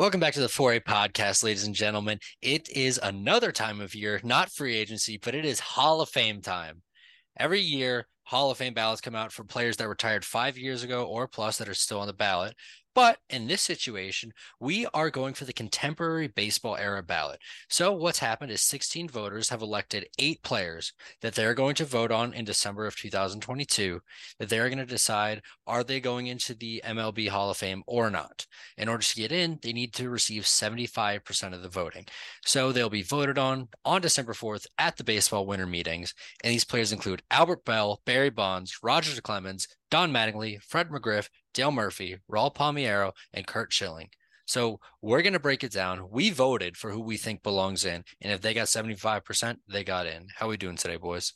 Welcome back to the 4A podcast, ladies and gentlemen. It is another time of year, not free agency, but it is Hall of Fame time. Every year, Hall of Fame ballots come out for players that retired 5 years ago or plus that are still on the ballot. But in this situation, we are going for the contemporary baseball era ballot. So what's happened is 16 voters have elected 8 players that they're going to vote on in December of 2022, that they're going to decide, are they going into the MLB Hall of Fame or not? In order to get in, they need to receive 75% of the voting. So they'll be voted on December 4th at the baseball winter meetings. And these players include Albert Belle, Barry Bonds, Roger Clemens, Don Mattingly, Fred McGriff, Dale Murphy, Rafael Palmeiro, and Curt Schilling. So we're going to break it down. We voted for who we think belongs in, and if they got 75%, they got in. How are we doing today, boys?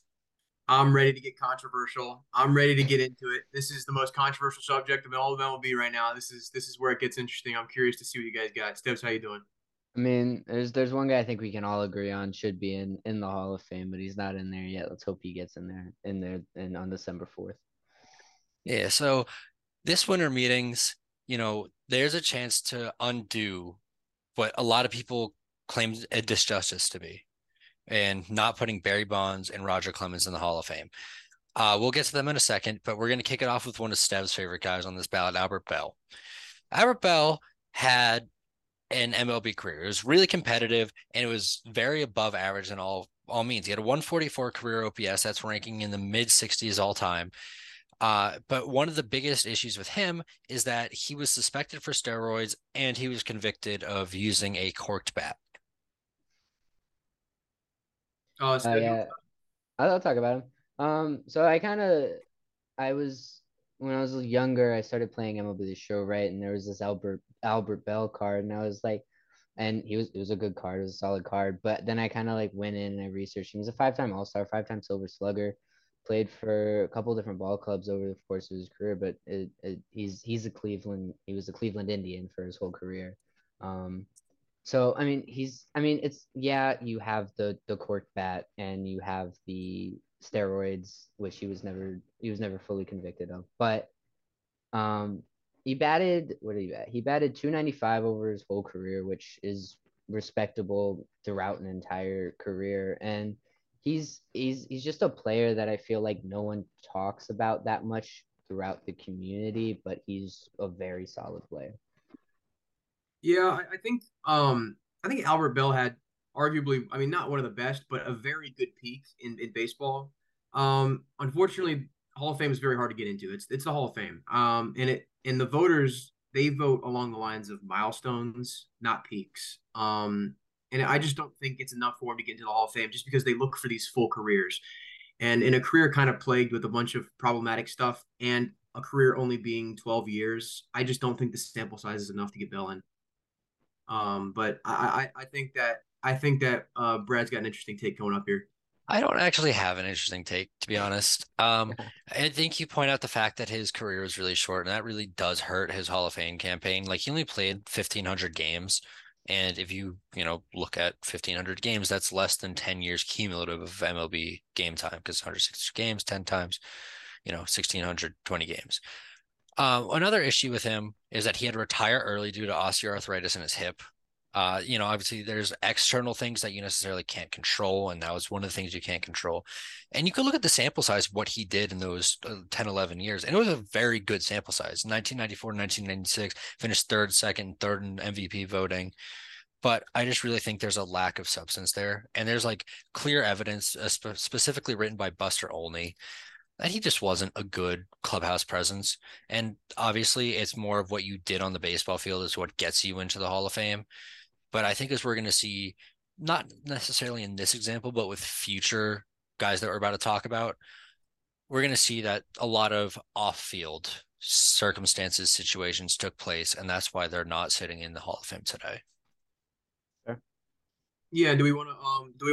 I'm ready to get controversial. I'm ready to get into it. This is the most controversial subject of all of MLB right now. This is where it gets interesting. I'm curious to see what you guys got. Steps, how you doing? I mean, there's one guy I think we can all agree on should be in the Hall of Fame, but he's not in there yet. Let's hope he gets in there on December 4th. Yeah, so this winter meetings, you know, there's a chance to undo what a lot of people claim a disjustice to be, and not putting Barry Bonds and Roger Clemens in the Hall of Fame. We'll get to them in a second, but we're going to kick it off with one of Stev's favorite guys on this ballot, Albert Belle. Albert Belle had an MLB career. It was really competitive, and it was very above average in all means. He had a 144 career OPS. That's ranking in the mid-60s all time. But one of the biggest issues with him is that he was suspected for steroids and he was convicted of using a corked bat. Oh, yeah. I'll talk about him. So when I was younger, I started playing MLB The Show, right? And there was this Albert Belle card, and I was like, it was a good card. It was a solid card. But then I kind of like went in and I researched him. He's a 5-time All-Star, 5-time Silver Slugger. Played for a couple of different ball clubs over the course of his career, but he was a Cleveland Indian for his whole career. So I mean, it's you have the corked bat and you have the steroids, which he was never fully convicted of. But He batted .295 over his whole career, which is respectable throughout an entire career, and He's just a player that I feel like no one talks about that much throughout the community, but he's a very solid player. Yeah, I think Albert Belle had arguably, I mean, not one of the best, but a very good peak in baseball. Unfortunately, Hall of Fame is very hard to get into. It's the Hall of Fame. And the voters, they vote along the lines of milestones, not peaks. And I just don't think it's enough for him to get into the Hall of Fame just because they look for these full careers. And in a career kind of plagued with a bunch of problematic stuff and a career only being 12 years, I just don't think the sample size is enough to get Belle in. But I think that Brad's got an interesting take coming up here. I don't actually have an interesting take, to be honest. I think you point out the fact that his career was really short, and that really does hurt his Hall of Fame campaign. Like, he only played 1,500 games. And if you look at 1,500 games, that's less than 10 years cumulative of MLB game time, because 160 games, 10 times, 1,620 games. Another issue with him is that he had to retire early due to osteoarthritis in his hip. Obviously there's external things that you necessarily can't control, and that was one of the things you can't control. And you could look at the sample size, what he did in those 10, 11 years, and it was a very good sample size. 1994, 1996, finished third in MVP voting. But I just really think there's a lack of substance there. And there's like clear evidence, specifically written by Buster Olney, that he just wasn't a good clubhouse presence. And obviously it's more of what you did on the baseball field is what gets you into the Hall of Fame. But I think as we're going to see, not necessarily in this example, but with future guys that we're about to talk about, we're going to see that a lot of off-field circumstances, situations took place, and that's why they're not sitting in the Hall of Fame today. Sure. Yeah. Do we want to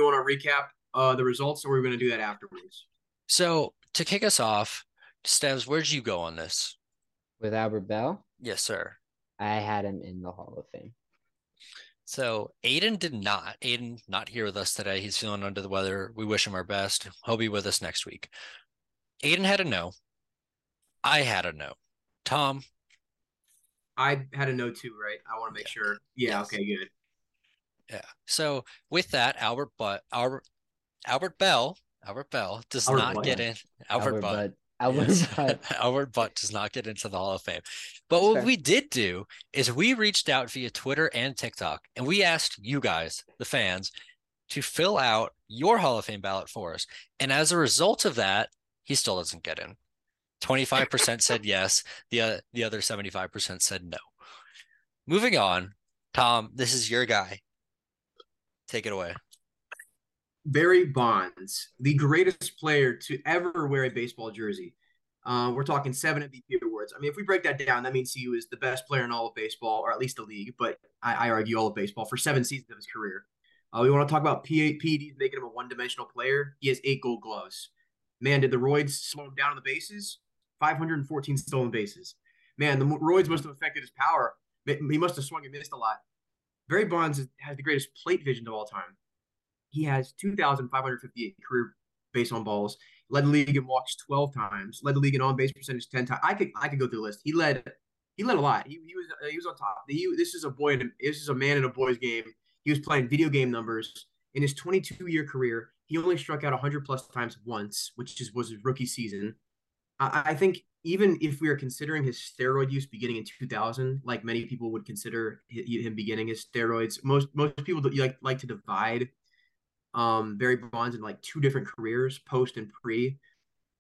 recap the results, or are we going to do that afterwards? So to kick us off, Stevs, where'd you go on this? With Albert Belle? Yes, sir. I had him in the Hall of Fame. So Aiden did not. Aiden not here with us today. He's feeling under the weather. We wish him our best. He'll be with us next week. Aiden had a no. I had a no. Tom? I had a no two, right? I want to make sure. Yeah. Yes. Okay. Good. Yeah. So with that, Albert Belle does Albert not Butt. Get in. Albert Butt does not get into the Hall of Fame. But what we did do is we reached out via Twitter and TikTok, and we asked you guys, the fans, to fill out your Hall of Fame ballot for us. And as a result of that, he still doesn't get in. 25% said yes. The other 75% said no. Moving on, Tom, this is your guy. Take it away. Barry Bonds, the greatest player to ever wear a baseball jersey. We're talking 7 MVP awards. I mean, if we break that down, that means he was the best player in all of baseball, or at least the league, but I argue all of baseball, for 7 seasons of his career. We want to talk about PEDs making him a one-dimensional player. He has 8 Gold Gloves. Man, did the roids slow him down on the bases? 514 stolen bases. Man, the roids must have affected his power. He must have swung and missed a lot. Barry Bonds has the greatest plate vision of all time. He has 2,558 career base on balls, led the league in walks 12 times, led the league in on-base percentage 10 times. I could go through the list. He led a lot. He was on top. This is a man in a boy's game. He was playing video game numbers. In his 22-year career, he only struck out 100-plus times once, which was his rookie season. I think even if we are considering his steroid use beginning in 2000, like many people would consider him beginning his steroids, most people like to divide Barry Bonds in like 2 different careers, post and pre.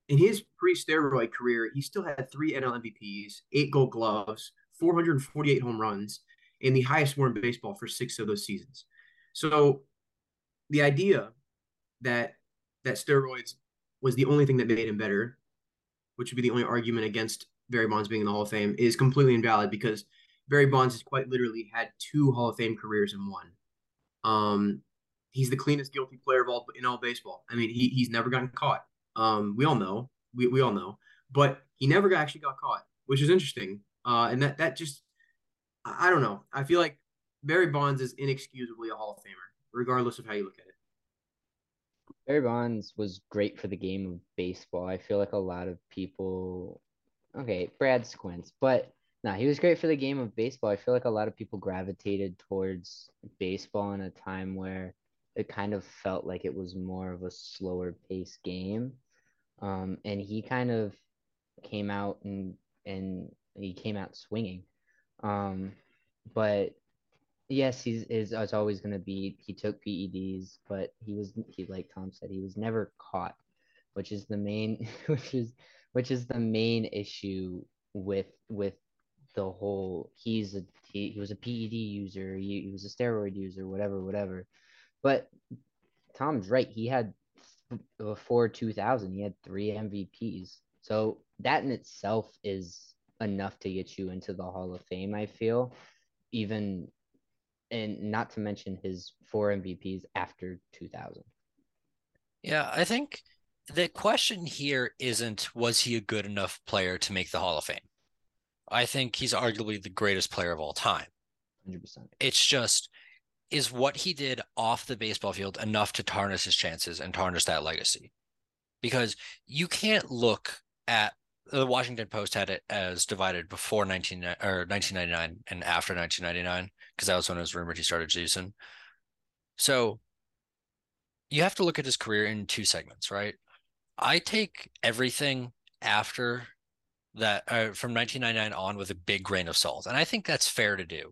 In his pre-steroid career, he still had 3 NL MVPs, 8 Gold Gloves, 448 home runs, and the highest score in baseball for 6 of those seasons. So the idea that steroids was the only thing that made him better, which would be the only argument against Barry Bonds being in the Hall of Fame, is completely invalid, because Barry Bonds has quite literally had 2 Hall of Fame careers in one. He's the cleanest guilty player in all baseball. I mean, he's never gotten caught. We all know. We all know. But he never actually got caught, which is interesting. And that just – I don't know. I feel like Barry Bonds is inexcusably a Hall of Famer, regardless of how you look at it. Barry Bonds was great for the game of baseball. I feel like a lot of people – okay, Brad Squints. But, no, he was great for the game of baseball. I feel like a lot of people gravitated towards baseball in a time where – it kind of felt like it was more of a slower paced game. And he kind of came out and he came out swinging. But yes, it's always going to be, he took PEDs, but like Tom said, he was never caught, which is the main, which is the main issue with the whole, he was a PED user. He was a steroid user, whatever. But Tom's right. He had, before 2000, he had 3 MVPs. So that in itself is enough to get you into the Hall of Fame, I feel. Even, and not to mention his 4 MVPs after 2000. Yeah, I think the question here isn't, was he a good enough player to make the Hall of Fame? I think he's arguably the greatest player of all time. 100%. It's just... is what he did off the baseball field enough to tarnish his chances and tarnish that legacy? Because you can't look at the Washington Post had it as divided before 1999 and after 1999, because that was when it was rumored he started Jason. So you have to look at his career in 2 segments, right? I take everything after that from 1999 on with a big grain of salt. And I think that's fair to do.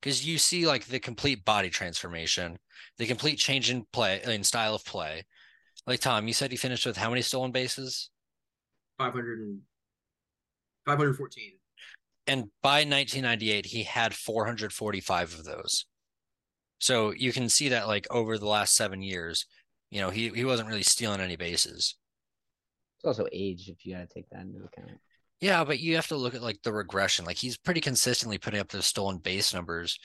Because you see, like, the complete body transformation, the complete change in play, in style of play. Like, Tom, you said he finished with how many stolen bases? 514. And by 1998, he had 445 of those. So you can see that, like, over the last 7 years, you know, he wasn't really stealing any bases. It's also age, if you got to take that into account. Yeah, but you have to look at, like, the regression. Like, he's pretty consistently putting up those stolen base numbers.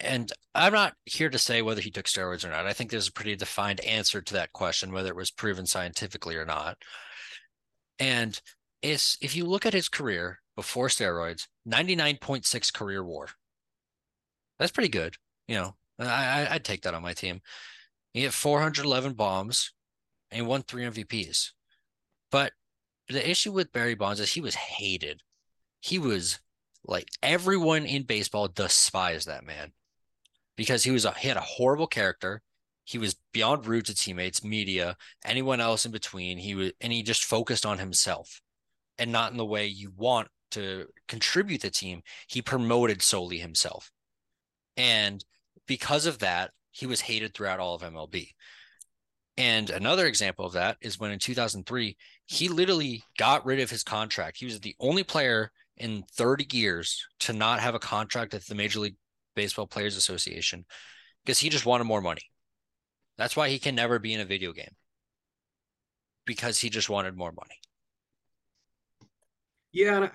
And I'm not here to say whether he took steroids or not. I think there's a pretty defined answer to that question, whether it was proven scientifically or not. And it's, if you look at his career before steroids, 99.6 career WAR. That's pretty good. You know, I'd take that on my team. He hit 411 bombs and won 3 MVPs. But the issue with Barry Bonds is he was hated. He was Like, everyone in baseball despised that man because he had a horrible character. He was beyond rude to teammates, media, anyone else in between. He just focused on himself, and not in the way you want to contribute the team. He promoted solely himself. And because of that, he was hated throughout all of MLB. And another example of that is when in 2003, he literally got rid of his contract. He was the only player in 30 years to not have a contract at the Major League Baseball Players Association because he just wanted more money. That's why he can never be in a video game, because he just wanted more money. Yeah, and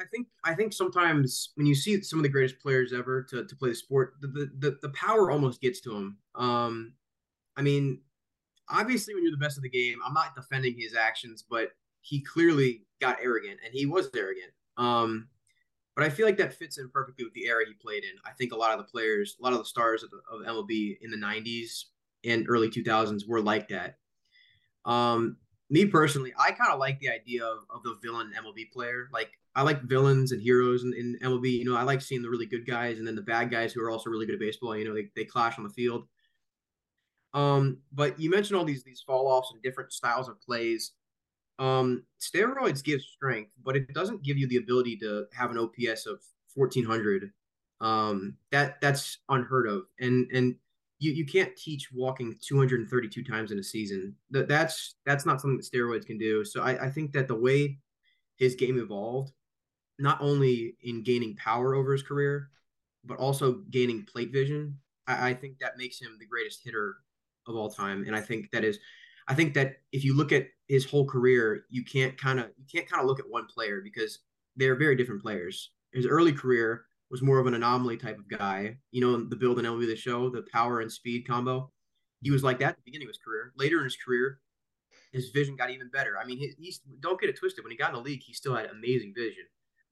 I think sometimes when you see some of the greatest players ever to play the sport, the power almost gets to him. I mean, obviously when you're the best of the game, I'm not defending his actions, but he clearly got arrogant, and he was arrogant. But I feel like that fits in perfectly with the era he played in. I think a lot of the stars of MLB in the 90s and early 2000s were like that. Me personally, I kind of like the idea of the villain MLB player. Like, I like villains and heroes in MLB. You know, I like seeing the really good guys and then the bad guys who are also really good at baseball. You know, they clash on the field. But you mentioned all these fall-offs and different styles of plays. Steroids give strength, but it doesn't give you the ability to have an OPS of 1,400. That's unheard of. And you can't teach walking 232 times in a season. That's not something that steroids can do. So I think that the way his game evolved, not only in gaining power over his career, but also gaining plate vision, I think that makes him the greatest hitter of all time. And I think that if you look at his whole career, you can't look at one player because they're very different players. His early career was more of an anomaly type of guy. You know, the build and MLB The Show, the power and speed combo. He was like that at the beginning of his career. Later in his career, his vision got even better. I mean, don't get it twisted. When he got in the league, he still had amazing vision.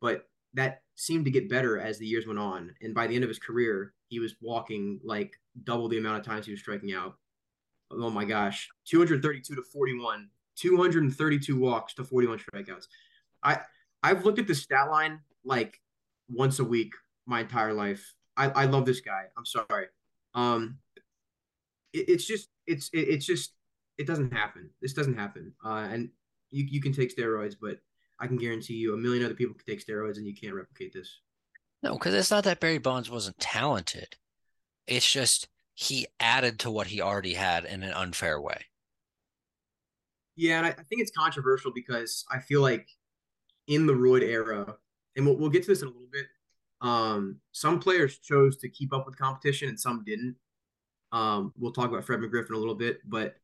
But that seemed to get better as the years went on. And by the end of his career, he was walking like double the amount of times he was striking out. Oh, my gosh. 232 to 41. 232 walks to 41 strikeouts. I've looked at the stat line like once a week my entire life. I love this guy. I'm sorry. It doesn't happen. This doesn't happen. And you can take steroids, but I can guarantee you 1 million other people can take steroids and you can't replicate this. No, because it's not that Barry Bonds wasn't talented. It's just he added to what he already had in an unfair way. Yeah, and I think it's controversial because I feel like in the Royd era, and we'll get to this in a little bit, some players chose to keep up with competition and some didn't. We'll talk about Fred McGriff in a little bit, but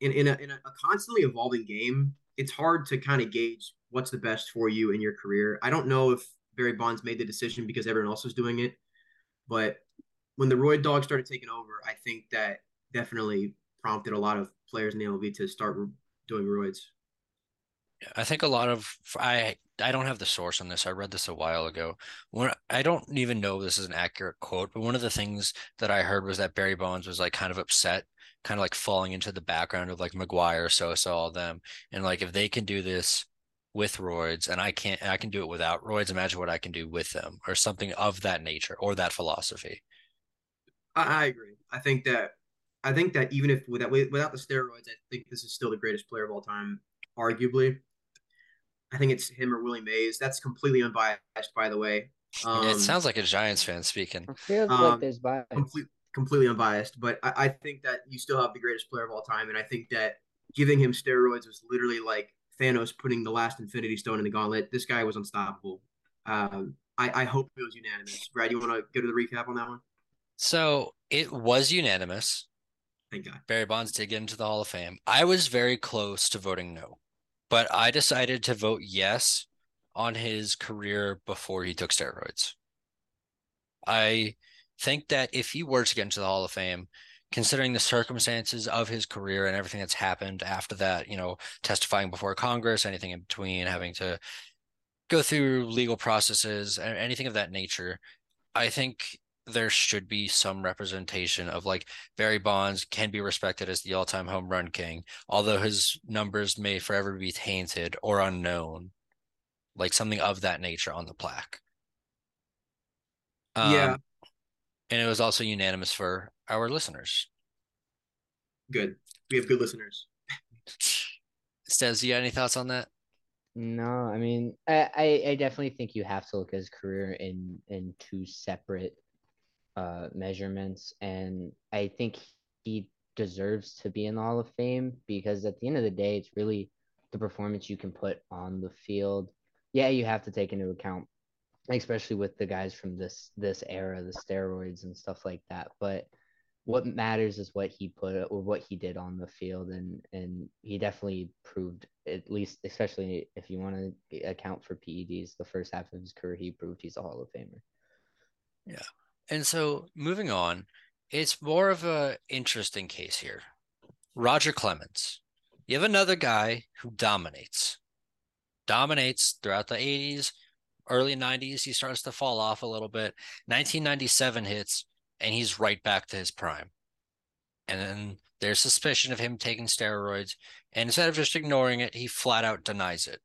in a constantly evolving game, it's hard to kind of gauge what's the best for you in your career. I don't know if Barry Bonds made the decision because everyone else was doing it, but when the Royd dog started taking over, I think that definitely prompted a lot of players in the MLB to start doing Royds. I think a lot of – I don't have the source on this. I read this a while ago. I don't even know if this is an accurate quote, but one of the things that I heard was that Barry Bonds was like kind of upset, kind of like falling into the background of like McGwire, Sosa, all them. And like, if they can do this with Royds and I can do it without Royds, imagine what I can do with them, or something of that nature, or that philosophy. I agree. I think that even if without the steroids, I think this is still the greatest player of all time, arguably. I think it's him or Willie Mays. That's completely unbiased, by the way. It sounds like a Giants fan speaking. It feels like there's bias. Completely unbiased. But I think that you still have the greatest player of all time. And I think that giving him steroids was literally like Thanos putting the last Infinity Stone in the gauntlet. This guy was unstoppable. I hope it was unanimous. Brad, you want to go to the recap on that one? So it was unanimous. Thank God. Barry Bonds did get into the Hall of Fame. I was very close to voting no, but I decided to vote yes on his career before he took steroids. I think that if he were to get into the Hall of Fame, considering the circumstances of his career and everything that's happened after that, you know, testifying before Congress, anything in between, having to go through legal processes, anything of that nature, I think there should be some representation of like Barry Bonds can be respected as the all-time home run king, although his numbers may forever be tainted or unknown, like something of that nature on the plaque. Yeah. And it was also unanimous for our listeners. Good. We have good listeners. Stas, you got any thoughts on that? No, I mean, I definitely think you have to look at his career in two separate measurements. And I think he deserves to be in the Hall of Fame because at the end of the day, it's really the performance you can put on the field. Yeah, you have to take into account, especially with the guys from this era, the steroids and stuff like that. But what matters is what he put or what he did on the field. And he definitely proved, at least, especially if you want to account for PEDs, the first half of his career, he proved he's a Hall of Famer. Yeah. And so moving on, it's more of an interesting case here. Roger Clemens. You have another guy who dominates throughout the 80s. Early 90s, he starts to fall off a little bit. 1997 hits, and he's right back to his prime. And then there's suspicion of him taking steroids. And instead of just ignoring it, he flat out denies it.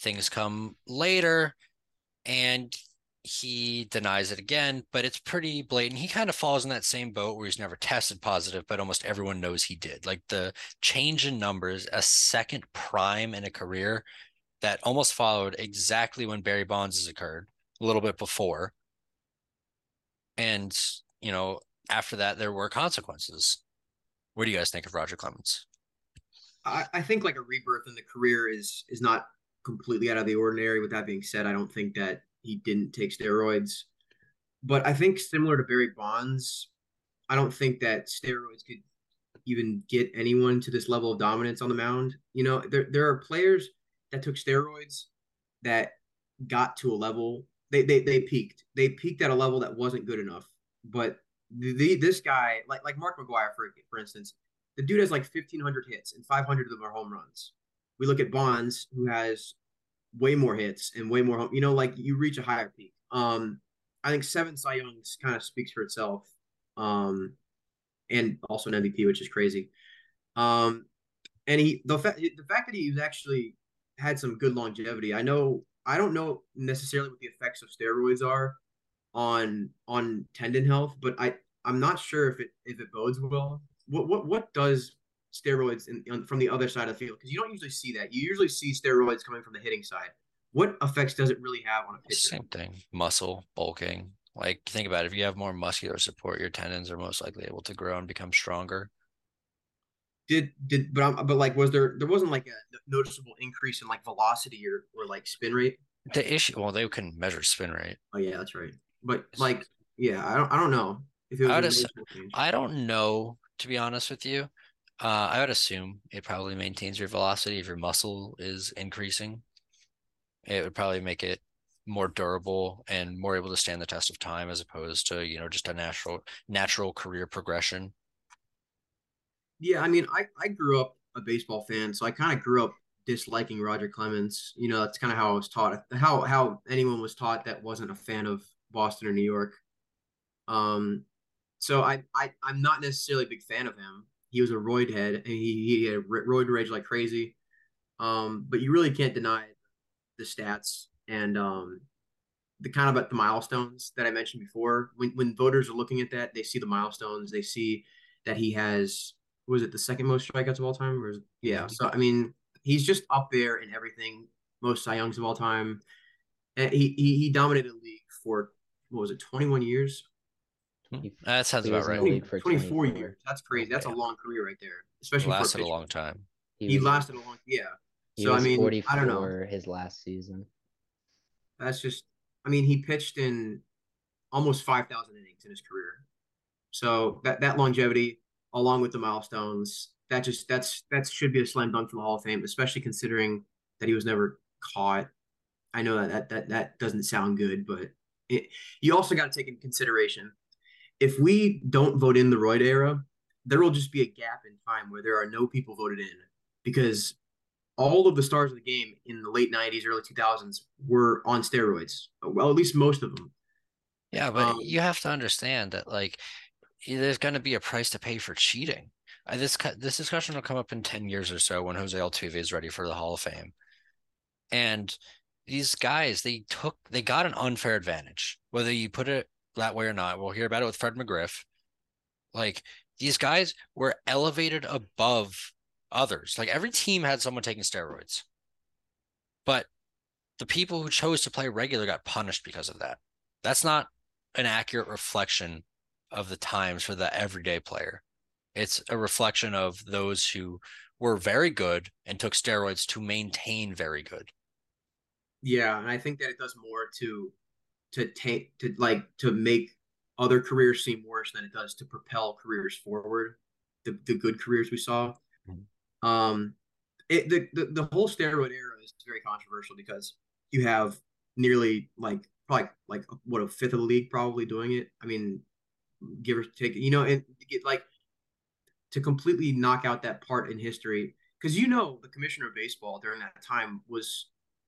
Things come later, and he denies it again, but it's pretty blatant. He kind of falls in that same boat where he's never tested positive, but almost everyone knows he did. Like the change in numbers, a second prime in a career that almost followed exactly when Barry Bonds has occurred, a little bit before. And, you know, after that, there were consequences. What do you guys think of Roger Clemens? I think like a rebirth in the career is not completely out of the ordinary. With that being said, I don't think that he didn't take steroids. But I think similar to Barry Bonds, I don't think that steroids could even get anyone to this level of dominance on the mound. You know, there are players that took steroids that got to a level they peaked. They peaked at a level that wasn't good enough. But this guy, like Mark McGwire, for instance, the dude has like 1,500 hits and 500 of them are home runs. We look at Bonds, who has way more hits and way more home. You know, like you reach a higher peak. I think 7 Cy Youngs kind of speaks for itself, and also an MVP, which is crazy. And the fact that he was actually had some good longevity. I don't know necessarily what the effects of steroids are on tendon health, but I'm not sure if it bodes well. What does steroids from the other side of the field? Because you don't usually see that. You usually see steroids coming from the hitting side. What effects does it really have on a pitcher? Same thing. Muscle bulking. Like think about it. If you have more muscular support, your tendons are most likely able to grow and become stronger. There wasn't like a noticeable increase in like velocity or like spin rate? The issue, well, they couldn't measure spin rate. Oh yeah, that's right. But like, yeah, I don't know if it was. I don't know, to be honest with you. I would assume it probably maintains your velocity. If your muscle is increasing, it would probably make it more durable and more able to stand the test of time, as opposed to, you know, just a natural career progression. Yeah, I mean, I grew up a baseball fan, so I kind of grew up disliking Roger Clemens. You know, that's kind of how I was taught, how anyone was taught that wasn't a fan of Boston or New York. So I'm not necessarily a big fan of him. He was a roid head, and he had roid rage like crazy. But you really can't deny the stats and the kind of the milestones that I mentioned before. When voters are looking at that, they see the milestones. They see that he has – was it the second most strikeouts of all time? Yeah. So, I mean, he's just up there in everything. Most Cy Youngs of all time. And he dominated the league for, 21 years? That sounds about right. 24 years. That's crazy. That's a long career right there. Especially lasted a long time. He lasted a long time. Yeah. So, I mean, 44 I don't know. His last season. That's just, I mean, he pitched in almost 5,000 innings in his career. So, that longevity, along with the milestones, that should be a slam dunk for the Hall of Fame, especially considering that he was never caught. I know that doesn't sound good, but you also got to take into consideration, if we don't vote in the Royd era, there will just be a gap in time where there are no people voted in, because all of the stars of the game in the late 90s, early 2000s were on steroids. Well, at least most of them. Yeah, but you have to understand that, like, there's going to be a price to pay for cheating. This discussion will come up in 10 years or so when Jose Altuve is ready for the Hall of Fame. And these guys, they got an unfair advantage. Whether you put it that way or not. We'll hear about it with Fred McGriff. Like, these guys were elevated above others. Like, every team had someone taking steroids, but the people who chose to play regular got punished because of that. That's not an accurate reflection of the times for the everyday player. It's a reflection of those who were very good and took steroids to maintain very good. Yeah, and I think that it does more to make other careers seem worse than it does to propel careers forward. The good careers we saw. Mm-hmm. The whole steroid era is very controversial because you have nearly probably a fifth of the league probably doing it. I mean, give or take, and get to completely knock out that part in history, because the commissioner of baseball during that time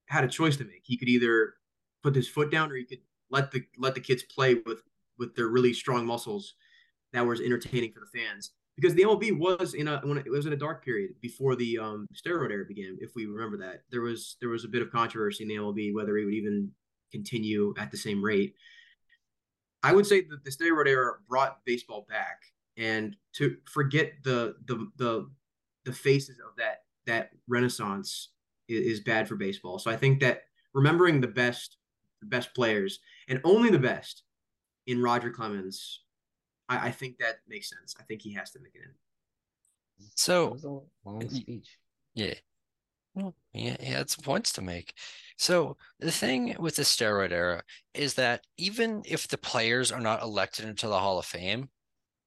had a choice to make. He could either put his foot down, or he could let the kids play with their really strong muscles that was entertaining for the fans. Because the MLB was in a dark period before the steroid era began. If we remember that, there was a bit of controversy in the MLB whether it would even continue at the same rate. I would say that the steroid era brought baseball back, and to forget the faces of that renaissance is bad for baseball. So I think that remembering the best players, and only the best, in Roger Clemens, I think that makes sense. I think he has to make it in. So, that was a long speech. Yeah. Well, yeah, he had some points to make. So the thing with the steroid era is that even if the players are not elected into the Hall of Fame,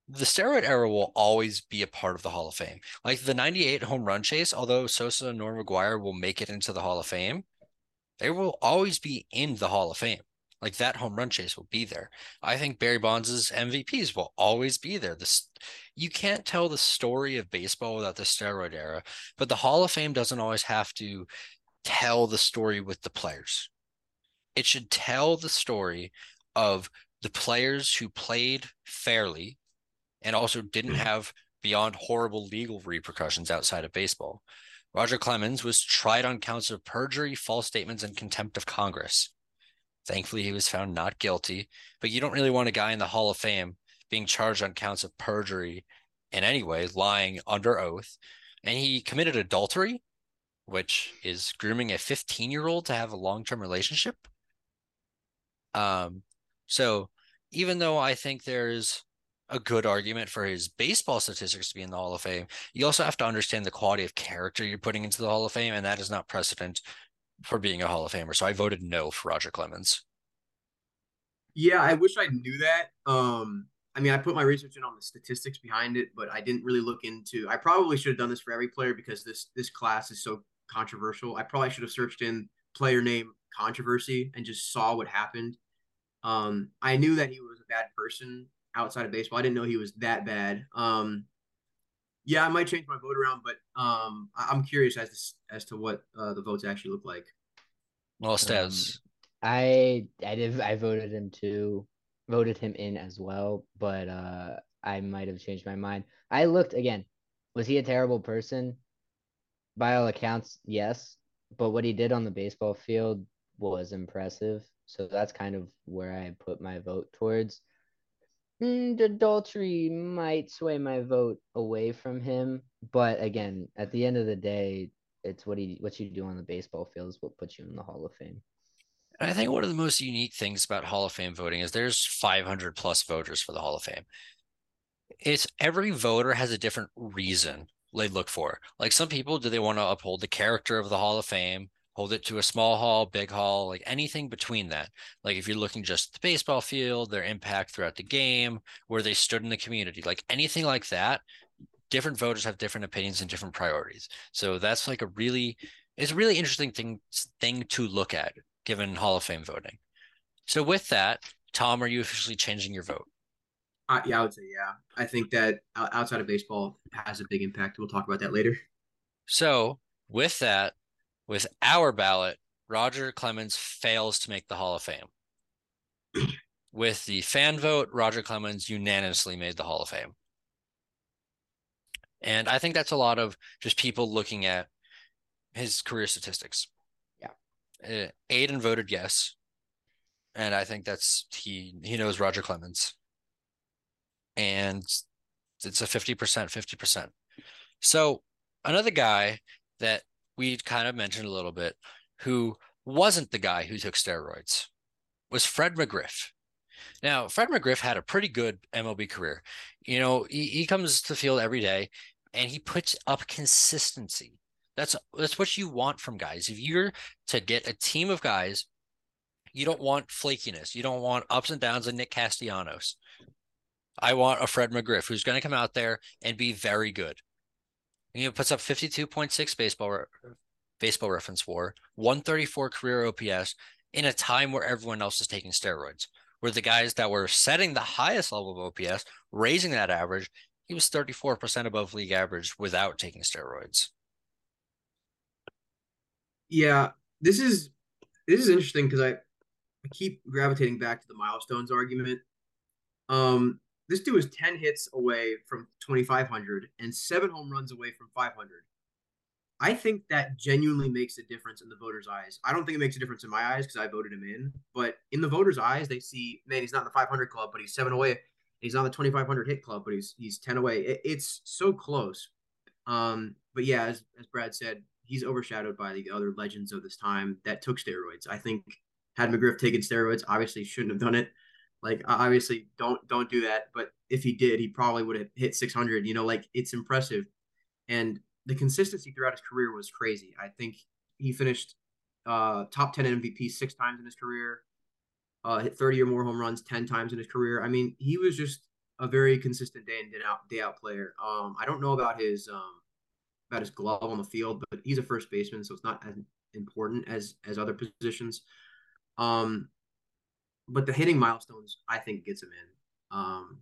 the steroid era will always be a part of the Hall of Fame. Like the 98 home run chase, although Sosa and Norm McGwire will make it into the Hall of Fame, they will always be in the Hall of Fame. Like, that home run chase will be there. I think Barry Bonds' MVPs will always be there. You can't tell the story of baseball without the steroid era, but the Hall of Fame doesn't always have to tell the story with the players. It should tell the story of the players who played fairly and also didn't have beyond horrible legal repercussions outside of baseball. Roger Clemens was tried on counts of perjury, false statements, and contempt of Congress. Thankfully, he was found not guilty, but you don't really want a guy in the Hall of Fame being charged on counts of perjury in any way, lying under oath. And he committed adultery, which is grooming a 15-year-old to have a long-term relationship. So even though I think there's a good argument for his baseball statistics to be in the Hall of Fame, you also have to understand the quality of character you're putting into the Hall of Fame, and that is not precedent for being a Hall of Famer. So I voted no for Roger Clemens. Yeah, I wish I knew that. I mean, I put my research in on the statistics behind it, but I didn't really look into, I probably should have done this for every player because this class is so controversial. I probably should have searched in player name controversy and just saw what happened. I knew that he was a bad person outside of baseball. I didn't know he was that bad. Yeah, I might change my vote around, but I'm curious as to what the votes actually look like. Well, Stabs, I voted him too, voted him in as well, but I might have changed my mind. I looked again. Was he a terrible person? By all accounts, yes. But what he did on the baseball field was impressive. So that's kind of where I put my vote towards. Adultery might sway my vote away from him, but again, at the end of the day, it's what you do on the baseball field is what puts you in the Hall of Fame. I think one of the most unique things about Hall of Fame voting is there's 500 plus voters for the Hall of Fame. It's every voter has a different reason they look for. Like, some people, do they want to uphold the character of the Hall of Fame? Hold it to a small hall, big hall, like anything between that. Like, if you're looking just at the baseball field, their impact throughout the game, where they stood in the community, like anything like that, different voters have different opinions and different priorities. So that's like it's a really interesting thing to look at, given Hall of Fame voting. So with that, Tom, are you officially changing your vote? Yeah, I would say yeah. I think that outside of baseball has a big impact. We'll talk about that later. So with that, with our ballot, Roger Clemens fails to make the Hall of Fame. With the fan vote, Roger Clemens unanimously made the Hall of Fame. And I think that's a lot of just people looking at his career statistics. Yeah. Aiden voted yes. And I think that's he knows Roger Clemens. And it's a 50%. So another guy that we kind of mentioned a little bit who wasn't the guy who took steroids was Fred McGriff. Now, Fred McGriff had a pretty good MLB career. You know, he comes to the field every day and he puts up consistency. That's what you want from guys. If you're to get a team of guys, you don't want flakiness. You don't want ups and downs of Nick Castellanos. I want a Fred McGriff who's going to come out there and be very good. He puts up 52.6 baseball reference WAR, 134 career OPS in a time where everyone else is taking steroids. Where the guys that were setting the highest level of OPS, raising that average, he was 34% above league average without taking steroids. Yeah, this is interesting because I keep gravitating back to the milestones argument. This dude was 10 hits away from 2,500 and 7 home runs away from 500. I think that genuinely makes a difference in the voters' eyes. I don't think it makes a difference in my eyes because I voted him in. But in the voters' eyes, they see, man, he's not in the 500 club, but he's 7 away. He's not in the 2,500 hit club, but he's 10 away. It's so close. But yeah, as Brad said, he's overshadowed by the other legends of this time that took steroids. I think had McGriff taken steroids, obviously shouldn't have done it. Like, obviously don't do that. But if he did, he probably would have hit 600. You know, like, it's impressive. And the consistency throughout his career was crazy. I think he finished top 10 MVP 6 times in his career, hit 30 or more home runs 10 times in his career. I mean, he was just a very consistent day in, day out player. I don't know about his glove on the field, but he's a first baseman, so it's not as important as other positions. But the hitting milestones, I think, gets him in.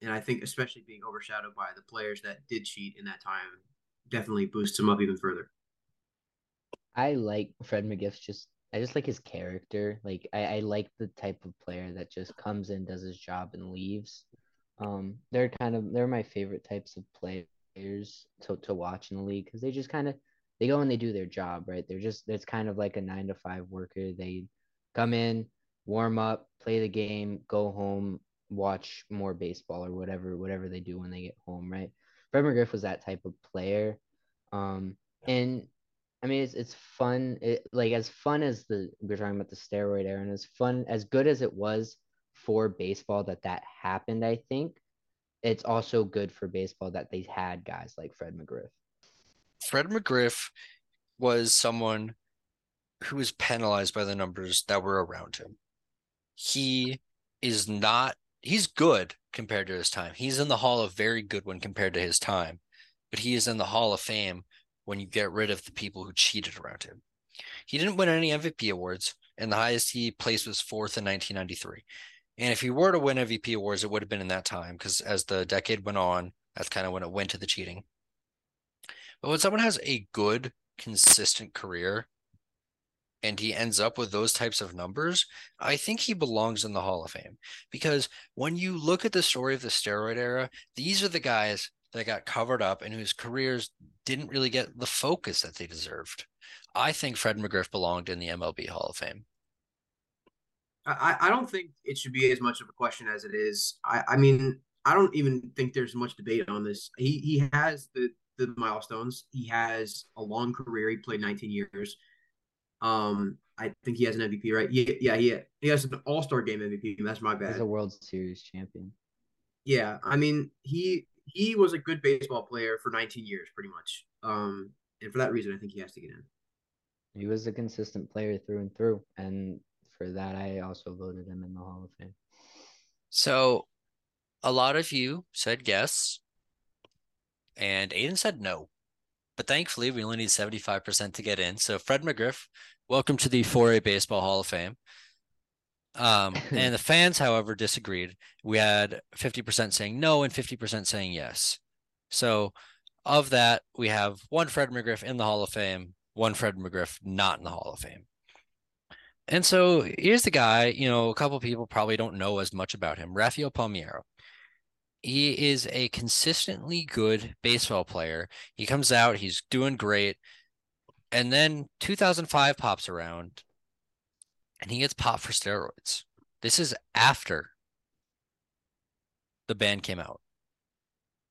And I think especially being overshadowed by the players that did cheat in that time definitely boosts him up even further. I like Fred McGriff. I just like his character. Like, I like the type of player that just comes in, does his job, and leaves. They're my favorite types of players to watch in the league because they just kind of they go and they do their job, right? It's kind of like a 9-to-5 worker. They come in, warm up, play the game, go home, watch more baseball or whatever they do when they get home, right? Fred McGriff was that type of player, and I mean it's fun. As fun as we're talking about the steroid era, and as fun as good as it was for baseball that happened, I think it's also good for baseball that they had guys like Fred McGriff. Fred McGriff was someone who was penalized by the numbers that were around him. He's good compared to his time. He's in the Hall of Very Good when compared to his time, but he is in the Hall of Fame when you get rid of the people who cheated around him. He didn't win any MVP awards, and the highest he placed was 4th in 1993. And if he were to win MVP awards, it would have been in that time because as the decade went on, that's kind of when it went to the cheating. But when someone has a good, consistent career and he ends up with those types of numbers, I think he belongs in the Hall of Fame. Because when you look at the story of the steroid era, these are the guys that got covered up and whose careers didn't really get the focus that they deserved. I think Fred McGriff belonged in the MLB Hall of Fame. I don't think it should be as much of a question as it is. I mean, I don't even think there's much debate on this. He has the milestones. He has a long career. He played 19 years. I think he has an MVP, right? Yeah. He has an All-Star Game MVP. That's my bad. He's a World Series champion. Yeah, I mean, he was a good baseball player for 19 years, pretty much. And for that reason, I think he has to get in. He was a consistent player through and through, and for that, I also voted him in the Hall of Fame. So, a lot of you said yes, and Aiden said no. But thankfully, we only need 75% to get in. So, Fred McGriff, welcome to the 4A Baseball Hall of Fame. And the fans, however, disagreed. We had 50% saying no and 50% saying yes. So, of that, we have one Fred McGriff in the Hall of Fame, one Fred McGriff not in the Hall of Fame. And so, here's the guy, you know, a couple people probably don't know as much about him, Rafael Palmeiro. He is a consistently good baseball player. He comes out, he's doing great. And then 2005 pops around and he gets popped for steroids. This is after the ban came out.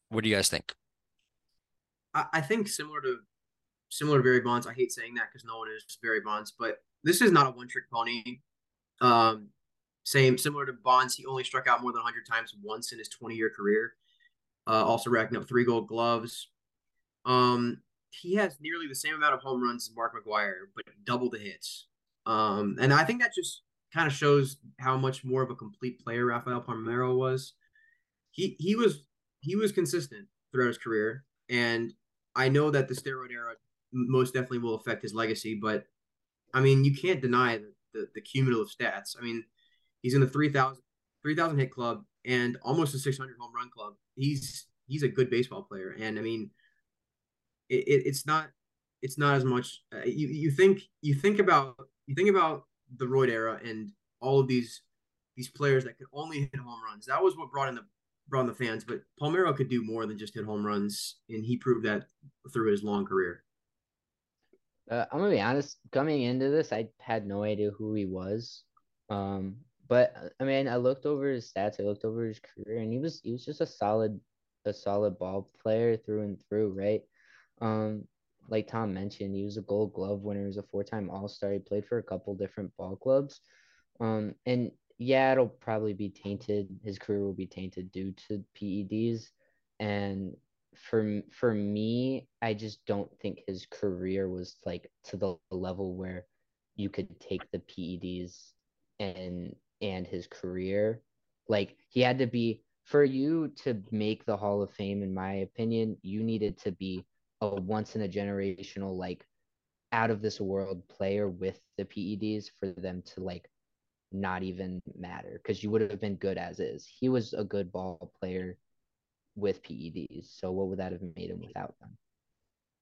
What do you guys think? I think similar to Barry Bonds. I hate saying that because no one is Barry Bonds, but this is not a one-trick pony. Similar to Bonds, he only struck out more than 100 times once in his 20-year career. Also racking up 3 Gold Gloves. He has nearly the same amount of home runs as Mark McGwire, but double the hits. And I think that just kind of shows how much more of a complete player Rafael Palmeiro was. He was consistent throughout his career, and I know that the steroid era most definitely will affect his legacy, but I mean, you can't deny the cumulative stats. I mean, he's in the 3,000 hit club and almost a 600 home run club. He's a good baseball player, and I mean, it's not as much. You think about the Royd era and all of these players that could only hit home runs. That was what brought in the fans, but Palmeiro could do more than just hit home runs, and he proved that through his long career. I'm gonna be honest. Coming into this, I had no idea who he was. But I mean, I looked over his stats. I looked over his career, and he was just a solid ball player through and through, right? Like Tom mentioned, he was a Gold Glove winner. He was a 4-time All-Star. He played for a couple different ball clubs, and yeah, it'll probably be tainted. His career will be tainted due to PEDs, and for me, I just don't think his career was like to the level where you could take the PEDs and his career. Like, he had to be, for you to make the Hall of Fame, in my opinion, you needed to be a once in a generational, like, out of this world player with the PEDs for them to like not even matter, because you would have been good as is. He was a good ball player with PEDs, so what would that have made him without them?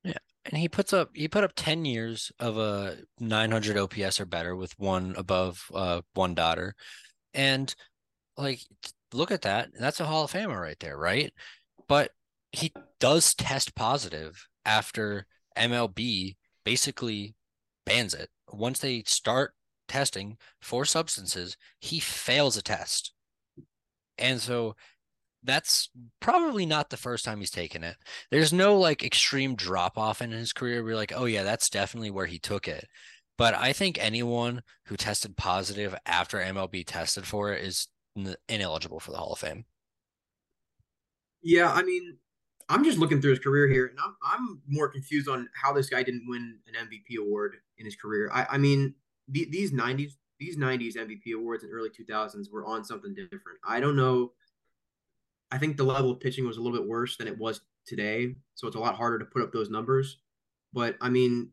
Yeah, and he put up 10 years of a 900 OPS or better with one above one dotter, and like, look at that. That's a Hall of Famer right there, right? But he does test positive after MLB basically bans it. Once they start testing for substances, he fails a test. And so that's probably not the first time he's taken it. There's no like extreme drop off in his career where you're like, oh yeah, that's definitely where he took it. But I think anyone who tested positive after MLB tested for it is ineligible for the Hall of Fame. Yeah, I mean, I'm just looking through his career here, and I'm more confused on how this guy didn't win an MVP award in his career. I mean, these 90s MVP awards and early 2000s were on something different. I don't know. I think the level of pitching was a little bit worse than it was today, so it's a lot harder to put up those numbers. But I mean,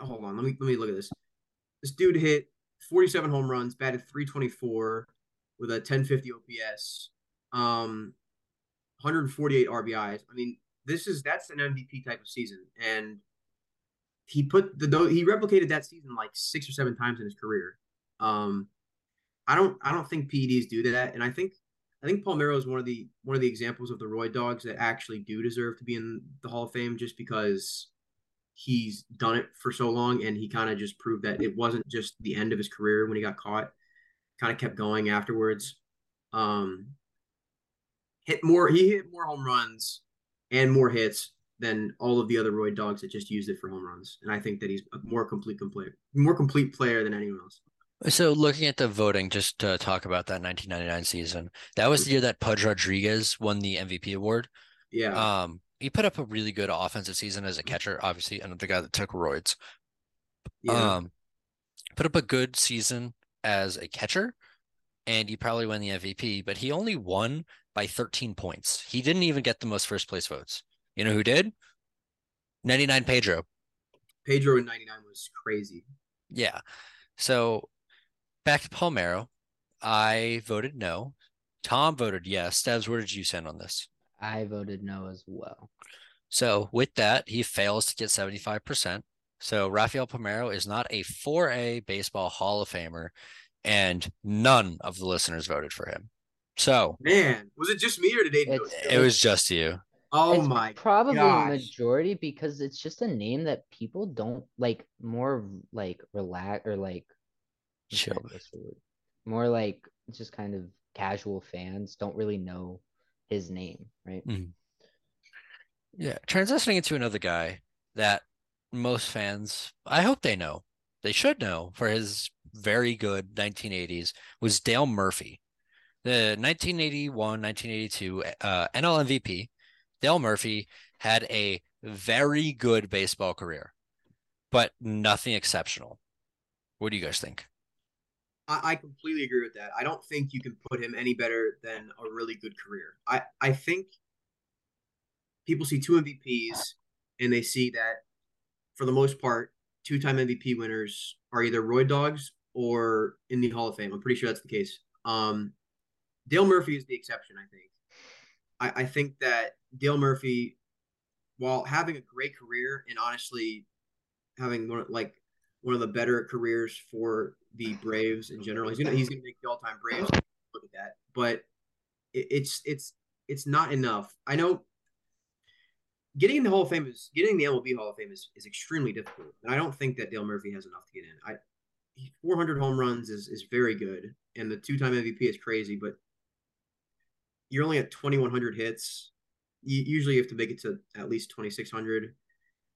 hold on, let me look at this. This dude hit 47 home runs, batted .324 with a 1050 OPS, 148 RBIs. I mean, that's an MVP type of season, and he replicated that season like 6 or 7 times in his career. I don't think PEDs do that, and I think Palmeiro is one of the examples of the Royd dogs that actually do deserve to be in the Hall of Fame, just because he's done it for so long, and he kind of just proved that it wasn't just the end of his career when he got caught. Kind of kept going afterwards. He hit more home runs and more hits than all of the other Royd dogs that just used it for home runs. And I think that he's a more complete player than anyone else. So looking at the voting, just to talk about that 1999 season, that was the year that Pudge Rodriguez won the MVP award. Yeah. He put up a really good offensive season as a catcher, obviously, another guy that took Royds. Yeah. Put up a good season as a catcher, and he probably won the MVP, but he only won by 13 points. He didn't even get the most first place votes. You know who did? 99 Pedro in 99 was crazy. Yeah. So back to Palmeiro. I voted no. Tom voted yes. Stavs, where did you stand on this? I voted no as well. So with that, he fails to get 75%. So Rafael Palmeiro is not a 4A baseball Hall of Famer, and none of the listeners voted for him. So, man, was it just me or did they vote? It was just you. Oh my! Probably gosh. Majority because it's just a name that people don't like. More like relax or like chill. More like just kind of casual fans don't really know his name, right? Mm. Yeah, transitioning into another guy that most fans, I hope they know, they should know for his very good 1980s was Dale Murphy. The 1981-1982 NL MVP, Dale Murphy had a very good baseball career, but nothing exceptional. What do you guys think? I completely agree with that. I don't think you can put him any better than a really good career. I think people see two MVPs and they see that, for the most part, two-time MVP winners are either Roy Dogs or in the Hall of Fame. I'm pretty sure that's the case. Dale Murphy is the exception, I think. I think that Dale Murphy, while having a great career and honestly having one of the better careers for the Braves in general, he's gonna make the all-time Braves. Look at that, but it's not enough. I know getting in the Hall of Fame is getting the MLB Hall of Fame is extremely difficult, and I don't think that Dale Murphy has enough to get in. 400 home runs is very good, and the two-time MVP is crazy, but you're only at 2,100 hits. You usually have to make it to at least 2,600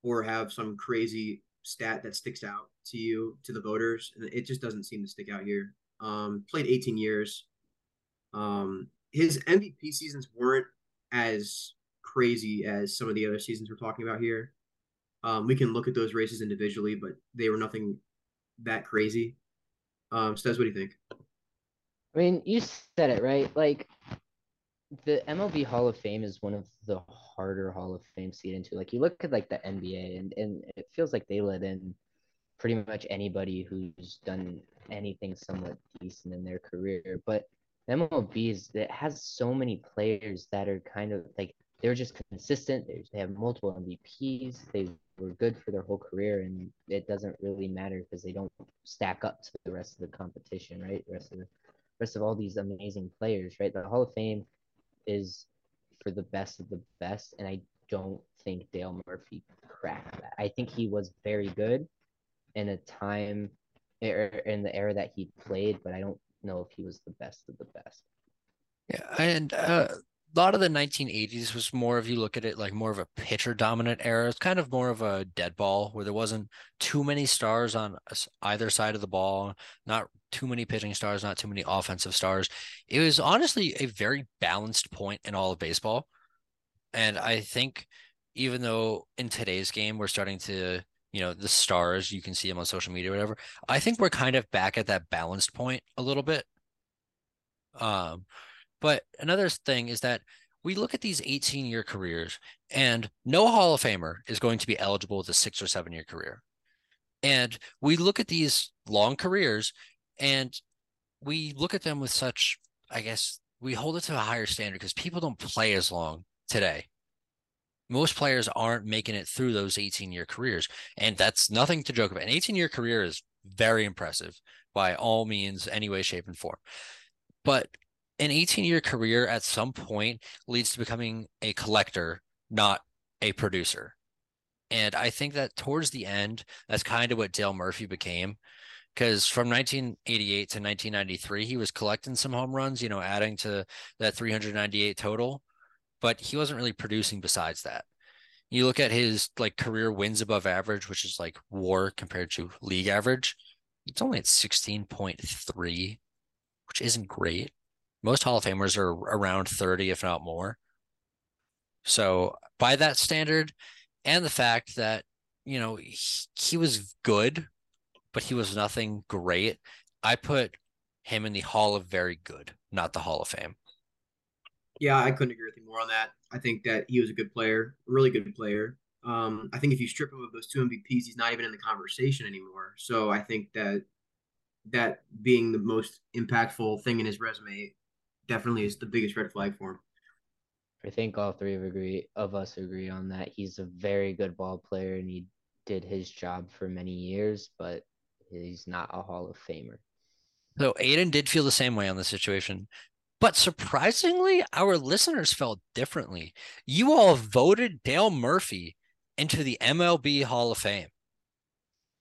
or have some crazy stat that sticks out to you, to the voters, and it just doesn't seem to stick out here. Played 18 years. His MVP seasons weren't as crazy as some of the other seasons we're talking about here. We can look at those races individually, but they were nothing that crazy. Stes, what do you think? I mean, you said it, right? Like, the MLB Hall of Fame is one of the harder Hall of Fames to get into. Like, you look at like the NBA and it feels like they let in pretty much anybody who's done anything somewhat decent in their career. But the MLB has so many players that are kind of like, they're just consistent. They have multiple MVPs. They were good for their whole career, and it doesn't really matter because they don't stack up to the rest of the competition, right? The rest of all these amazing players, right? The Hall of Fame is for the best of the best, and I don't think Dale Murphy cracked that. I think he was very good in a time in the era that he played, but I don't know if he was the best of the best. Yeah, and a lot of the 1980s was more of, you look at it like more of a pitcher dominant era. It's kind of more of a dead ball where there wasn't too many stars on either side of the ball, not too many pitching stars, not too many offensive stars. It was honestly a very balanced point in all of baseball. And I think even though in today's game, we're starting to, the stars, you can see them on social media or whatever. I think we're kind of back at that balanced point a little bit. But another thing is that we look at these 18-year careers, and no Hall of Famer is going to be eligible with a 6 or 7 year career. And we look at these long careers, and we look at them with such, I guess, we hold it to a higher standard because people don't play as long today. Most players aren't making it through those 18-year careers, and that's nothing to joke about. An 18-year career is very impressive by all means, any way, shape, and form. But an 18-year career at some point leads to becoming a collector, not a producer. And I think that towards the end, that's kind of what Dale Murphy became, because from 1988 to 1993, he was collecting some home runs, adding to that 398 total, but he wasn't really producing besides that. You look at his career wins above average, which is like WAR compared to league average. It's only at 16.3, which isn't great. Most Hall of Famers are around 30, if not more. So by that standard, and the fact that, he was good, but he was nothing great, I put him in the Hall of Very Good, not the Hall of Fame. Yeah, I couldn't agree with you more on that. I think that he was a good player, really good player. I think if you strip him of those two MVPs, he's not even in the conversation anymore. So I think that being the most impactful thing in his resume definitely is the biggest red flag for him. I think all three of us agree on that. He's a very good ball player, and he did his job for many years, but he's not a Hall of Famer. So Aiden did feel the same way on the situation, But surprisingly, our listeners felt differently. You all voted Dale Murphy into the MLB Hall of Fame.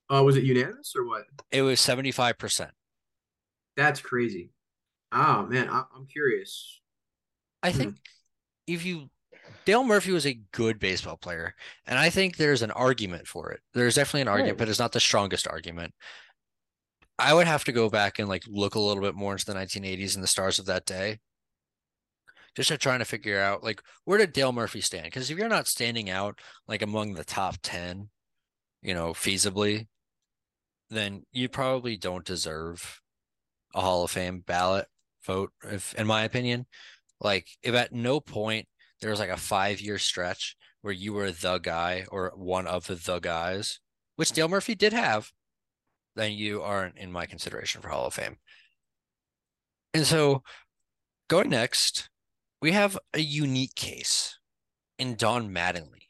Was it unanimous or what? It was 75%. That's crazy. Oh, man, I'm curious. I think Dale Murphy was a good baseball player, and I think there's an argument for it. There's definitely an argument, but it's not the strongest argument. I would have to go back and like look a little bit more into the 1980s and the stars of that day, just trying to figure out like where did Dale Murphy stand? Because if you're not standing out like among the top 10, you know, feasibly, then you probably don't deserve a Hall of Fame ballot vote. If, in my opinion, like if at no point there was like a 5-year stretch where you were the guy or one of the guys, which Dale Murphy did have, then you aren't in my consideration for Hall of Fame. And so going next, we have a unique case in Don Mattingly.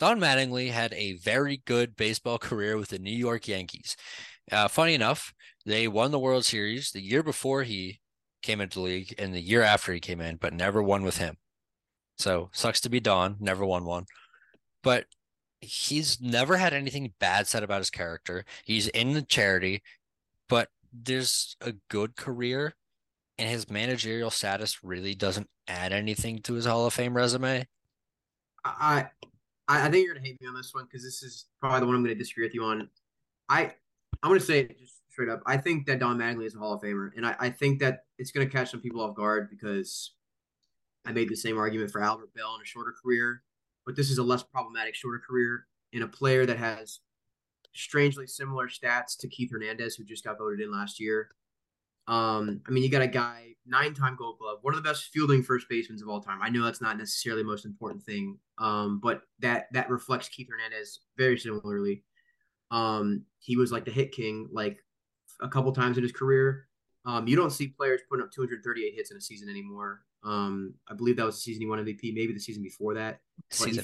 Don Mattingly had a very good baseball career with the New York Yankees. Funny enough, they won the World Series the year before he came into the league and the year after he came in, but never won with him. So sucks to be Don, never won one. But he's never had anything bad said about his character. He's in the charity, but there's a good career, and his managerial status really doesn't add anything to his Hall of Fame resume. I think you're going to hate me on this one because this is probably the one I'm going to disagree with you on. I'm going to say it just straight up. I think that Don Mattingly is a Hall of Famer, and I think that it's going to catch some people off guard because I made the same argument for Albert Belle in a shorter career. But this is a less problematic, shorter career in a player that has strangely similar stats to Keith Hernandez, who just got voted in last year. I mean, you got a guy, 9-time Gold Glove, one of the best fielding first basemen of all time. I know that's not necessarily the most important thing, but that reflects Keith Hernandez very similarly. He was like the hit king like a couple times in his career. You don't see players putting up 238 hits in a season anymore. I believe that was the season he won MVP, maybe the season before that. But he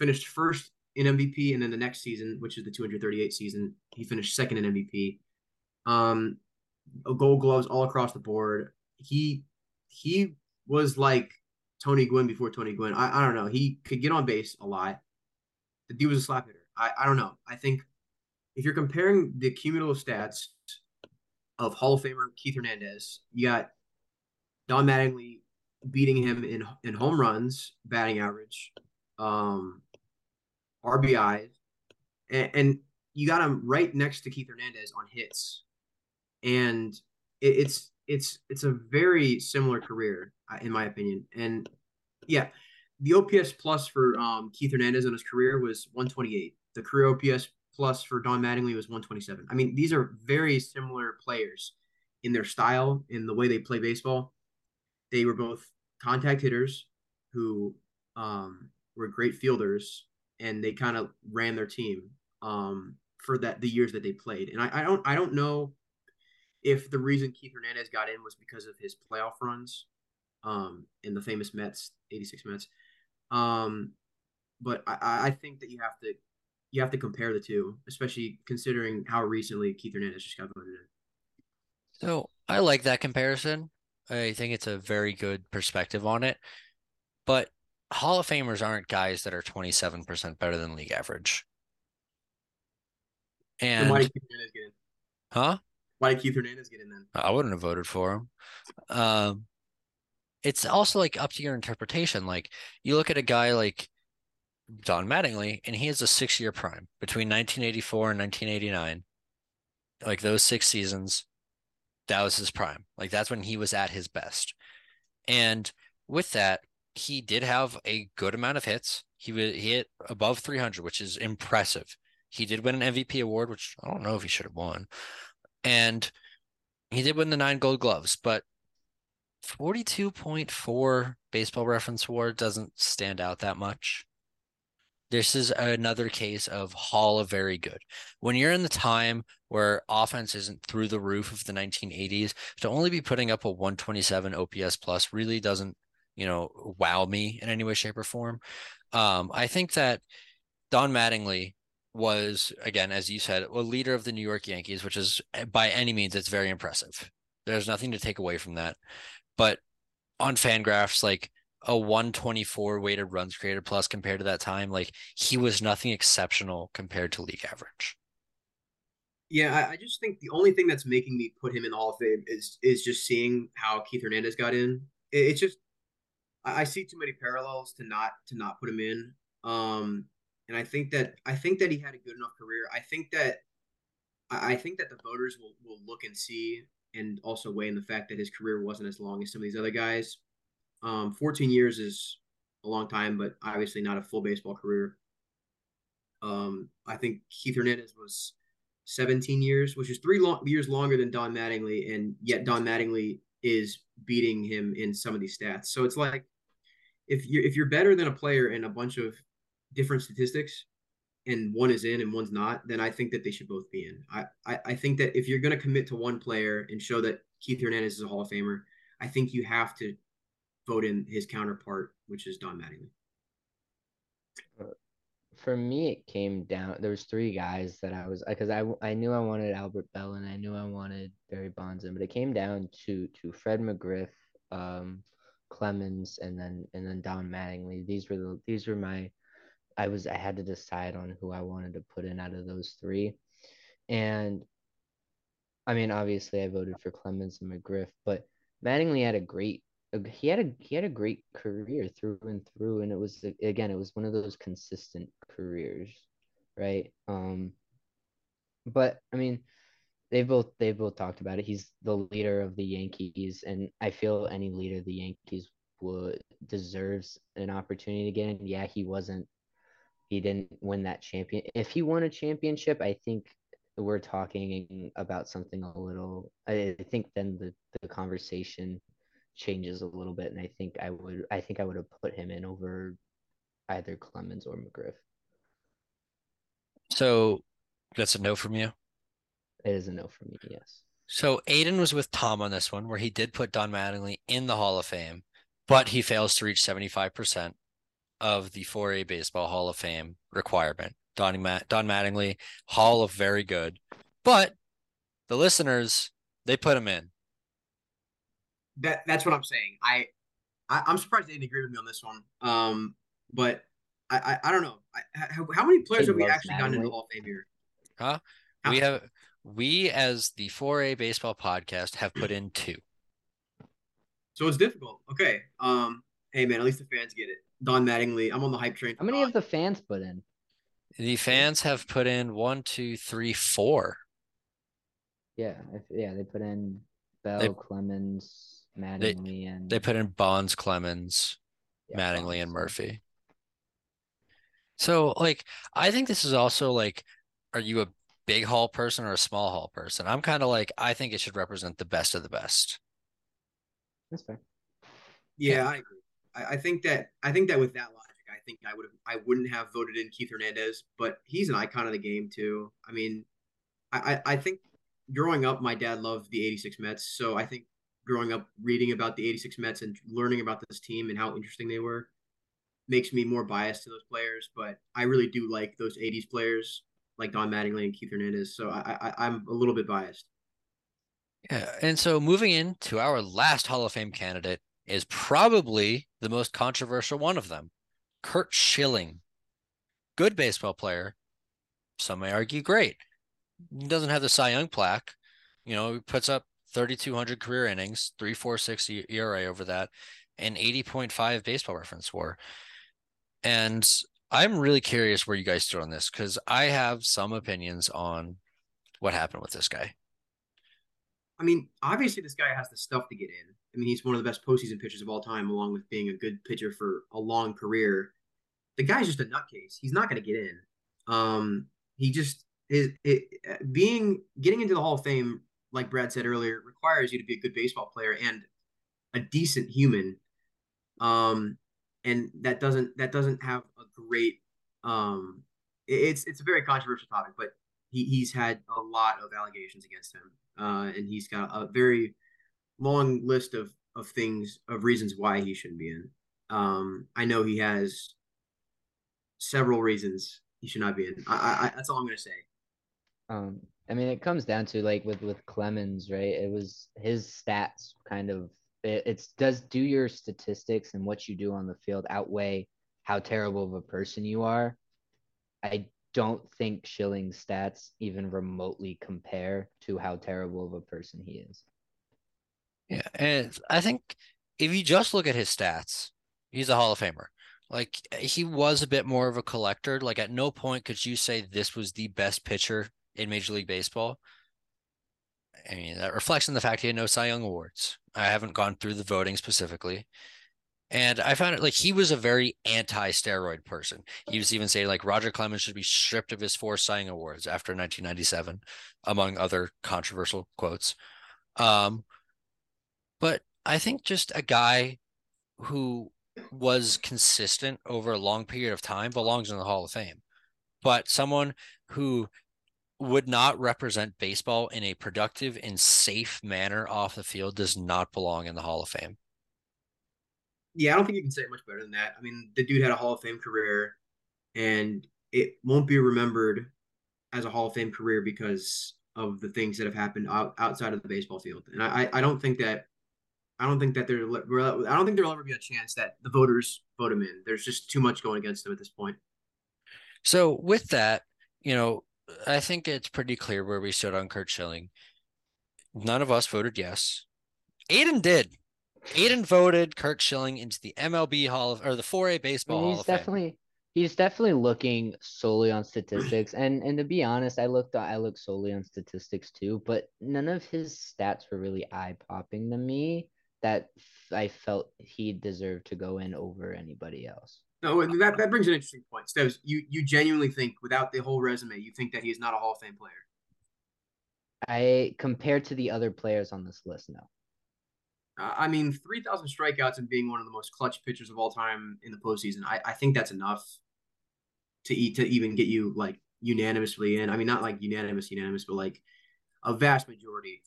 finished first in MVP, and then the next season, which is the 238 season, he finished second in MVP. Gold Gloves all across the board. He was like Tony Gwynn before Tony Gwynn. I don't know. He could get on base a lot. The dude was a slap hitter. I don't know. I think if you're comparing the cumulative stats of Hall of Famer Keith Hernandez, you got Don Mattingly beating him in home runs, batting average, RBIs, and you got him right next to Keith Hernandez on hits. And it's a very similar career, in my opinion. And, yeah, the OPS plus for Keith Hernandez in his career was 128. The career OPS plus for Don Mattingly was 127. I mean, these are very similar players in their style, in the way they play baseball. They were both contact hitters who were great fielders, and they kind of ran their team for the years that they played. And I don't know if the reason Keith Hernandez got in was because of his playoff runs in the famous Mets, 86 Mets. But I think that you have to compare the two, especially considering how recently Keith Hernandez just got voted in. So I like that comparison. I think it's a very good perspective on it. But Hall of Famers aren't guys that are 27% better than league average. And why did Keith Hernandez get in? Huh? Why did Keith Hernandez get in then? I wouldn't have voted for him. It's also like up to your interpretation. Like you look at a guy like Don Mattingly, and he has a 6-year prime between 1984 and 1989. Like those 6 seasons, that was his prime. Like that's when he was at his best. And with that, he did have a good amount of hits. He hit above 300, which is impressive. He did win an MVP award, which I don't know if he should have won. And he did win the 9 Gold Gloves, but 42.4 Baseball Reference award doesn't stand out that much. This is another case of Hall of Very Good. When you're in the time where offense isn't through the roof of the 1980s, to only be putting up a 127 OPS plus really doesn't, you know, wow me in any way, shape, or form. I think that Don Mattingly was, again, as you said, a leader of the New York Yankees, which is by any means, it's very impressive. There's nothing to take away from that. But on FanGraphs, like a 124 weighted runs created plus compared to that time, like he was nothing exceptional compared to league average. Yeah, I just think the only thing that's making me put him in the Hall of Fame is just seeing how Keith Hernandez got in. It's just I see too many parallels to not put him in. And I think that he had a good enough career. I think that the voters will look and see, and also weigh in the fact that his career wasn't as long as some of these other guys. 14 years is a long time, but obviously not a full baseball career. I think Keith Hernandez was 17 years, which is 3 years longer than Don Mattingly, and yet Don Mattingly is beating him in some of these stats. So it's like if you're better than a player in a bunch of different statistics, and one is in and one's not, then I think that they should both be in. I think that if you're going to commit to one player and show that Keith Hernandez is a Hall of Famer, I think you have to vote in his counterpart, which is Don Mattingly. For me, it came down. There was three guys that I was, because I knew I wanted Albert Belle and I knew I wanted Barry Bonds in, but it came down to Fred McGriff, Clemens, and then Don Mattingly. These were my. I had to decide on who I wanted to put in out of those three, and I mean obviously I voted for Clemens and McGriff, but Mattingly had a great career through and through, and it was one of those consistent careers, right? But I mean they both talked about it. He's the leader of the Yankees, and I feel any leader of the Yankees deserves an opportunity to get in. Yeah, He didn't win that champion. If he won a championship, I think we're talking about something a little. I think then the conversation changes a little bit, and I think I would have put him in over either Clemens or McGriff. So that's a no from you? It is a no from me, yes. So Aiden was with Tom on this one, where he did put Don Mattingly in the Hall of Fame, but he fails to reach 75%. Of the 4A Baseball Hall of Fame requirement. Don Mattingly, Hall of Very Good. But the listeners, they put him in. That's what I'm saying. I'm surprised they didn't agree with me on this one. But I don't know. How many players have we actually gotten into the Hall of Fame here? Huh? We as the 4A Baseball Podcast have put in two. So it's difficult. Okay. Hey, man, at least the fans get it. Don Mattingly, I'm on the hype train. How many have the fans put in? The fans have put in 1, 2, 3, 4. Yeah, they put in Bell, Clemens, Mattingly, and... They put in Bonds, Clemens, Mattingly, and Murphy. So, like, I think this is also, like, are you a big Hall person or a small Hall person? I'm kind of like, I think it should represent the best of the best. That's fair. Yeah, I agree. I think that with that logic, I wouldn't have voted in Keith Hernandez, but he's an icon of the game too. I mean, I think growing up, my dad loved the '86 Mets, so I think growing up reading about the '86 Mets and learning about this team and how interesting they were makes me more biased to those players. But I really do like those '80s players, like Don Mattingly and Keith Hernandez. So I'm a little bit biased. Yeah, and so moving in to our last Hall of Fame candidate. Is probably the most controversial one of them. Curt Schilling. Good baseball player. Some may argue great. He doesn't have the Cy Young plaque. You know, he puts up 3,200 career innings, 3.46 ERA over that, and 80.5 baseball reference WAR. And I'm really curious where you guys stood on this, because I have some opinions on what happened with this guy. I mean, obviously this guy has the stuff to get in. I mean, he's one of the best postseason pitchers of all time, along with being a good pitcher for a long career. The guy's just a nutcase. He's not going to get in. Getting into the Hall of Fame, like Brad said earlier, requires you to be a good baseball player and a decent human. And that doesn't have a great. It's a very controversial topic, but he's had a lot of allegations against him, and he's got a very long list of things, of reasons why he shouldn't be in. I know he has several reasons he should not be in. That's all I'm going to say. I mean, it comes down to like with Clemens, right? It was his stats kind of, do your statistics and what you do on the field outweigh how terrible of a person you are? I don't think Schilling's stats even remotely compare to how terrible of a person he is. Yeah, and I think if you just look at his stats, he's a Hall of Famer. Like, he was a bit more of a collector. Like, at no point could you say this was the best pitcher in Major League Baseball. I mean, that reflects on the fact he had no Cy Young awards. I haven't gone through the voting specifically. And I found it like he was a very anti-steroid person. He was even saying like Roger Clemens should be stripped of his 4 Cy Young awards after 1997, among other controversial quotes. But I think just a guy who was consistent over a long period of time belongs in the Hall of Fame. But someone who would not represent baseball in a productive and safe manner off the field does not belong in the Hall of Fame. Yeah, I don't think you can say it much better than that. I mean, the dude had a Hall of Fame career, and it won't be remembered as a Hall of Fame career because of the things that have happened outside of the baseball field. And I don't think there'll ever be a chance that the voters vote him in. There's just too much going against him at this point. So with that, you know, I think it's pretty clear where we stood on Curt Schilling. None of us voted yes. Aiden did. Aiden voted Curt Schilling into the MLB Hall of, or the 4A Baseball Hall of Fame. He's definitely looking solely on statistics, and to be honest, I looked solely on statistics too. But none of his stats were really eye popping to me that I felt he deserved to go in over anybody else. No, and that brings an interesting point. Steves, you genuinely think without the whole resume, you think that he is not a Hall of Fame player? Compared to the other players on this list, no. I mean, 3,000 strikeouts and being one of the most clutch pitchers of all time in the postseason, I think that's enough to even get you, like, unanimously in. I mean, not, like, unanimous, but, like, a vast majority.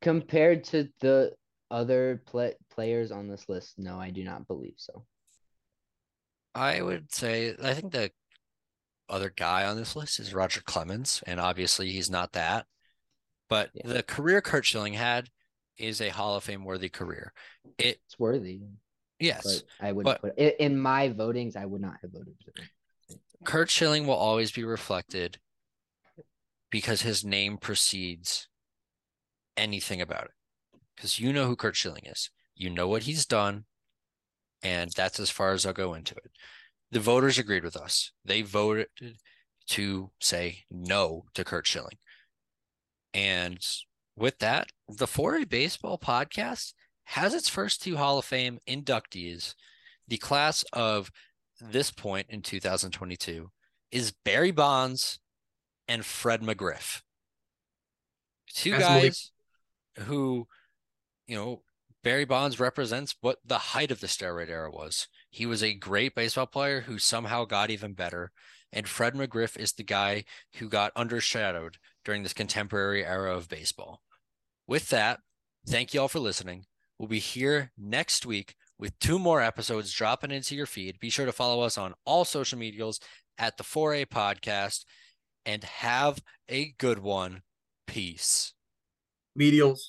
Compared to the other players on this list, no, I do not believe so. I would say I think the other guy on this list is Roger Clemens, and obviously he's not that. But yeah, the career Curt Schilling had is a Hall of Fame worthy career. It's worthy. Yes. But in my votings, I would not have voted for it. Curt Schilling will always be reflected because his name precedes anything about it. Because you know who Curt Schilling is. You know what he's done. And that's as far as I'll go into it. The voters agreed with us. They voted to say no to Curt Schilling. And with that, the 4A Baseball Podcast has its first 2 Hall of Fame inductees. The class of this point in 2022 is Barry Bonds and Fred McGriff. Two guys who, you know, Barry Bonds represents what the height of the steroid era was. He was a great baseball player who somehow got even better. And Fred McGriff is the guy who got undershadowed during this contemporary era of baseball. With that, thank you all for listening. We'll be here next week with 2 more episodes dropping into your feed. Be sure to follow us on all social medias at the 4A Podcast and have a good one. Peace. Medials.